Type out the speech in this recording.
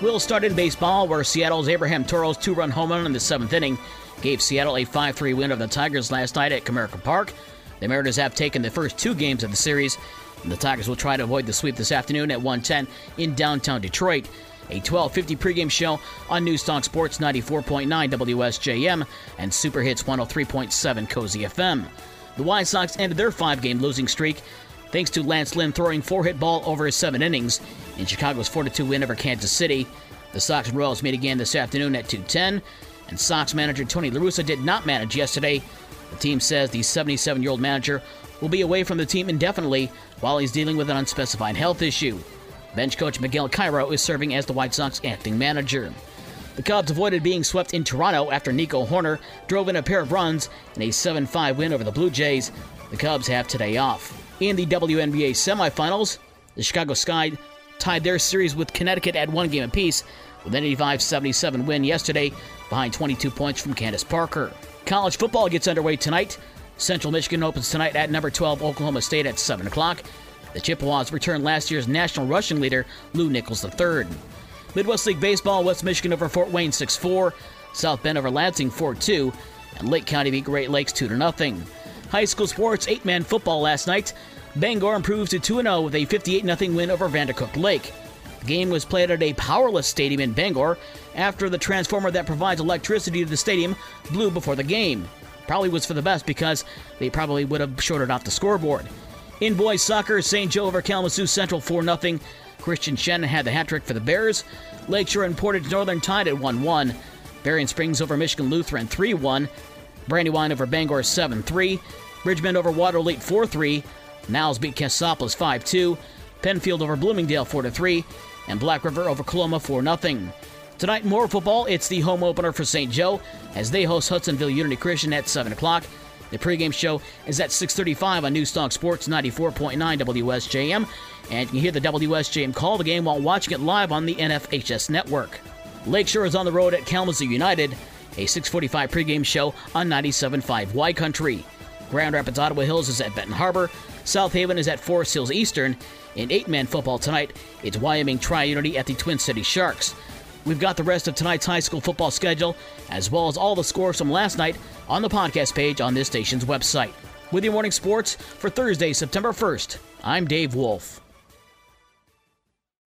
We'll start in baseball, where Seattle's Abraham Toro's two-run home run in the seventh inning gave Seattle a 5-3 win over the Tigers last night at Comerica Park. The Mariners have taken the first two games of the series, and the Tigers will try to avoid the sweep this afternoon at 1:10 in downtown Detroit. A 12:50 pregame show on Newstalk Sports 94.9 WSJM and Super Hits 103.7 Cozy FM. The White Sox ended their five-game losing streak thanks to Lance Lynn throwing four-hit ball over 7 innings in Chicago's 4-2 win over Kansas City. The Sox and Royals meet again this afternoon at 2:10, and Sox manager Tony La Russa did not manage yesterday. The team says the 77-year-old manager will be away from the team indefinitely while he's dealing with an unspecified health issue. Bench coach Miguel Cairo is serving as the White Sox acting manager. The Cubs avoided being swept in Toronto after Nico Hoerner drove in a pair of runs in a 7-5 win over the Blue Jays. The Cubs have today off. In the WNBA semifinals, the Chicago Sky tied their series with Connecticut at 1 game apiece with an 85-77 win yesterday behind 22 points from Candace Parker. College football gets underway tonight. Central Michigan opens tonight at number 12 Oklahoma State at 7 o'clock. The Chippewas return last year's national rushing leader, Lou Nichols III. Midwest League Baseball, West Michigan over Fort Wayne 6-4, South Bend over Lansing 4-2, and Lake County beat Great Lakes 2-0. High school sports, 8-man football last night. Bangor improves to 2-0 with a 58-0 win over Vandercook Lake. The game was played at a powerless stadium in Bangor after the transformer that provides electricity to the stadium blew before the game. Probably was for the best because they probably would have shorted off the scoreboard. In boys soccer, St. Joe over Kalamazoo Central 4-0. Christian Shannon had the hat-trick for the Bears. Lakeshore and Portage Northern tied at 1-1. Berrien Springs over Michigan Lutheran 3-1. Brandywine over Bangor 7-3. Bridgman over Water Elite 4-3. Niles beat Cassopolis 5-2. Penfield over Bloomingdale 4-3. And Black River over Coloma 4-0. Tonight, more football. It's the home opener for St. Joe as they host Hudsonville Unity Christian at 7 o'clock. The pregame show is at 6:35 on Newstalk Sports 94.9 WSJM, and you can hear the WSJM call the game while watching it live on the NFHS network. Lakeshore is on the road at Kalamazoo United, a 6:45 pregame show on 97.5 Y Country. Grand Rapids Ottawa Hills is at Benton Harbor. South Haven is at Forest Hills Eastern. In 8-man football tonight, it's Wyoming Tri-Unity at the Twin City Sharks. We've got the rest of tonight's high school football schedule, as well as all the scores from last night on the podcast page on this station's website. With your morning sports for Thursday, September 1st, I'm Dave Wolf.